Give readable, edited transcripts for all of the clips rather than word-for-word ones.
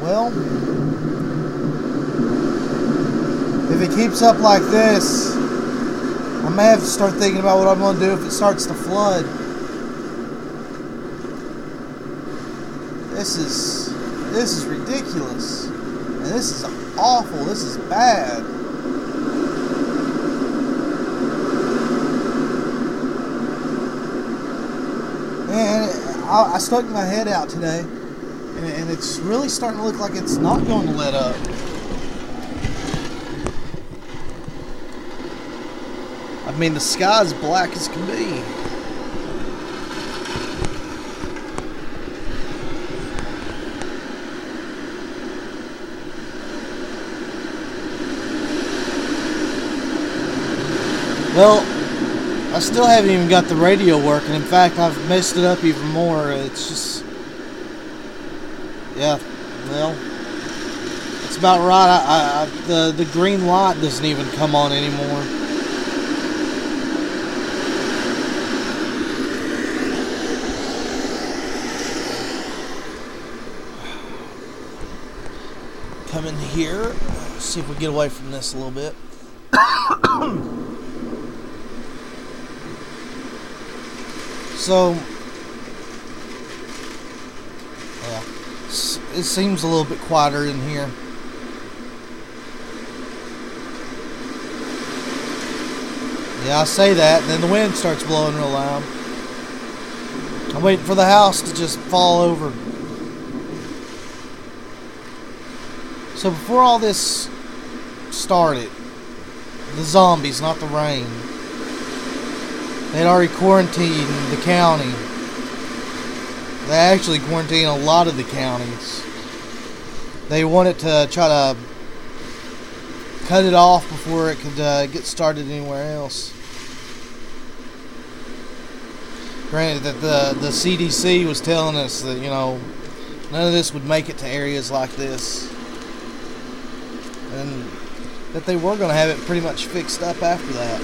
Well, if it keeps up like this, I may have to start thinking about what I'm going to do if it starts to flood. This is ridiculous. And this is awful. This is bad. And I stuck my head out today, and it's really starting to look like it's not going to let up. I mean, the sky's black as can be. Well, I still haven't even got the radio working. In fact, I've messed it up even more. It's just... yeah, well... it's about right. The green light doesn't even come on anymore. Come in here. See if we get away from this a little bit. So, yeah, it seems a little bit quieter in here. Yeah, I say that, and then the wind starts blowing real loud. I'm waiting for the house to just fall over. So before all this started, the zombies, not the rain, they'd already quarantined the county. They actually quarantined a lot of the counties. They wanted to try to cut it off before it could get started anywhere else. Granted that the CDC was telling us that, you know, none of this would make it to areas like this. And that they were going to have it pretty much fixed up after that.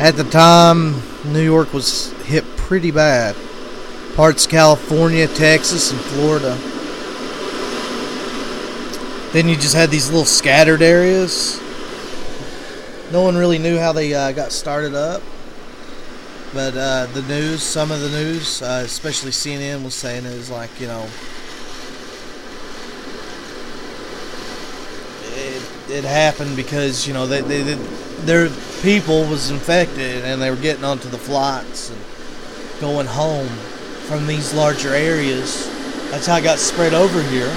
At the time, New York was hit pretty bad. Parts of California, Texas, and Florida. Then you just had these little scattered areas. No one really knew how they got started up. But the news, some of the news, especially CNN was saying it was like, you know, it happened because, you know, they their people was infected and they were getting onto the flights and going home from these larger areas. That's how it got spread over here.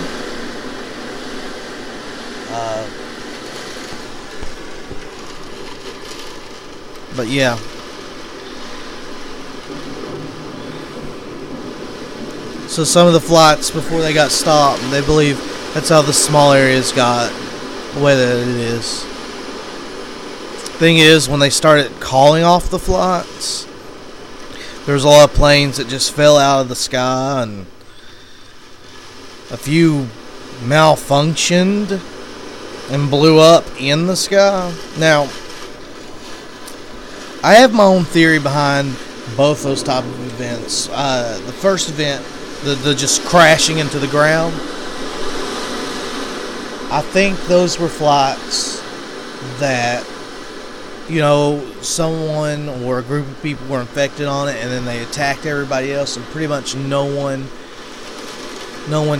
But yeah. So some of the flights before they got stopped, they believe that's how the small areas got the way that it is. Thing is, when they started calling off the flights, there was a lot of planes that just fell out of the sky, and a few malfunctioned and blew up in the sky. Now, I have my own theory behind both those type of events. The first event, the just crashing into the ground, I think those were flights that, you know, someone or a group of people were infected on it, and then they attacked everybody else, and pretty much no one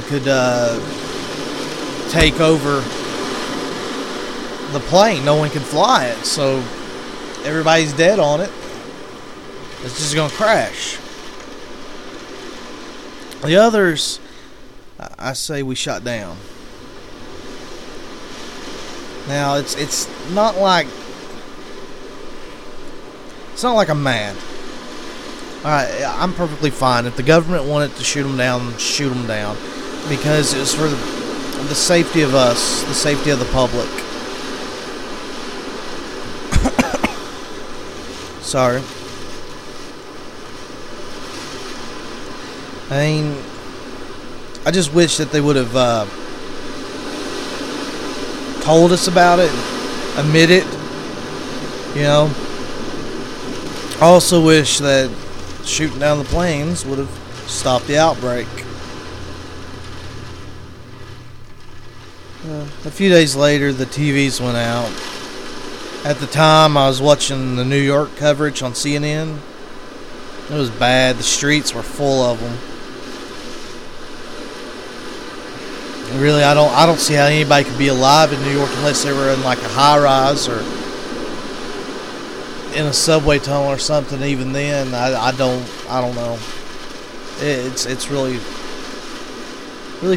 could take over the plane. No one could fly it, so everybody's dead on it. It's just gonna crash. The others, I say we shot down. Now it's not like... it's not like I'm mad. Alright, I'm perfectly fine. If the government wanted to shoot them down, shoot them down. Because it was for the safety of us, the safety of the public. Sorry. I mean, I just wish that they would have told us about it. admit it, you know. I also wish that shooting down the planes would have stopped the outbreak. A few days later, the TVs went out. At the time, I was watching the New York coverage on CNN. It was bad. The streets were full of them. And really, I don't see how anybody could be alive in New York unless they were in like a high-rise or in a subway tunnel or something. Even then, I don't know. It's really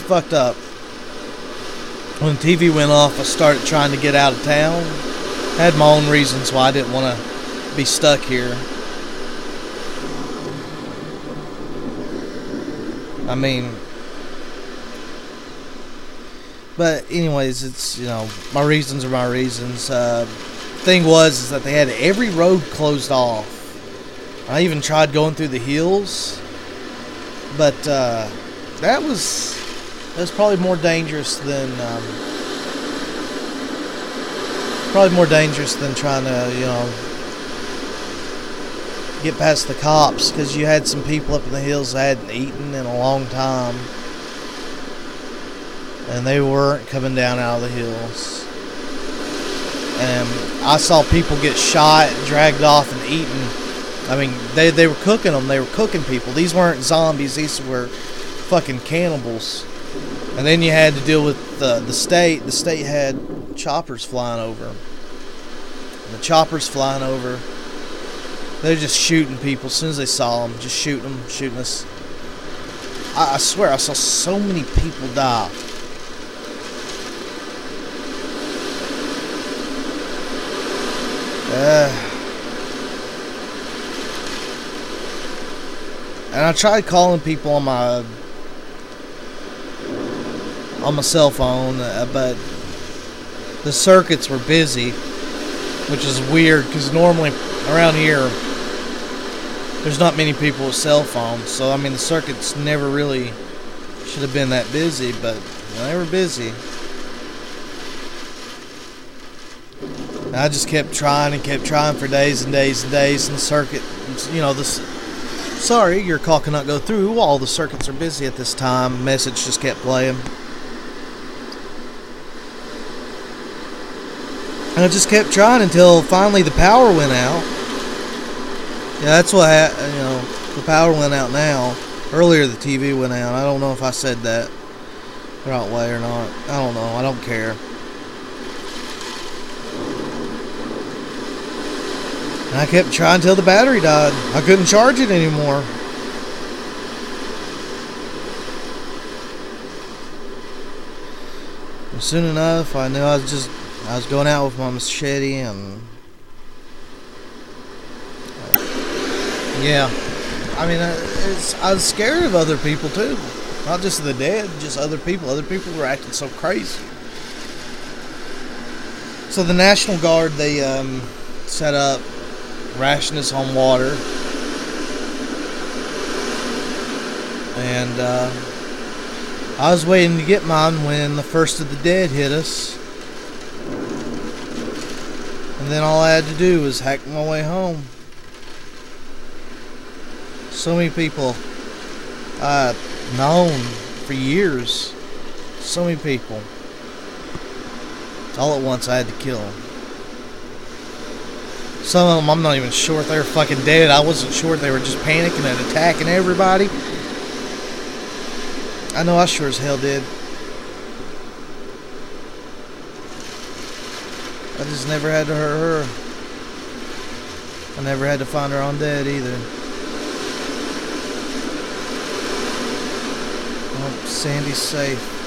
fucked up. When the TV went off, I started trying to get out of town. I had my own reasons why I didn't want to be stuck here. I mean, but anyways, it's, you know, my reasons are my reasons. Thing was is that they had every road closed off. I even tried going through the hills, but that was probably more dangerous than trying to, you know, get past the cops, because you had some people up in the hills that hadn't eaten in a long time, and they weren't coming down out of the hills. And I saw people get shot, dragged off, and eaten. I mean, they were cooking them. They were cooking people. These weren't zombies. These were fucking cannibals. And then you had to deal with the state. The state had choppers flying over. They're just shooting people as soon as they saw them. Just shooting them, shooting us. I swear, I saw so many people die. And I tried calling people on my cell phone, but the circuits were busy, which is weird because normally around here there's not many people with cell phones, so I mean the circuits never really should have been that busy, but they were busy. And I just kept trying for days and days and days, and the circuit, you know, this, sorry, your call cannot go through, all the circuits are busy at this time, message just kept playing. And I just kept trying until finally the power went out. Yeah, that's what happened, you know, the power went out now. Earlier the TV went out. I don't know if I said that the right way or not. I don't know. I don't care. And I kept trying until the battery died. I couldn't charge it anymore. And soon enough, I knew I was going out with my machete, and yeah, I mean, I was scared of other people too, not just the dead, just other people. Other people were acting so crazy. So the National Guard, they set up rations on water, and I was waiting to get mine when the first of the dead hit us. And then all I had to do was hack my way home. So many people I've known for years. So many people. All at once I had to kill them. Some of them I'm not even sure if they were fucking dead. I wasn't sure if they were just panicking and attacking everybody. I know I sure as hell did. I just never had to hurt her. I never had to find her undead either. I hope Sandy's safe.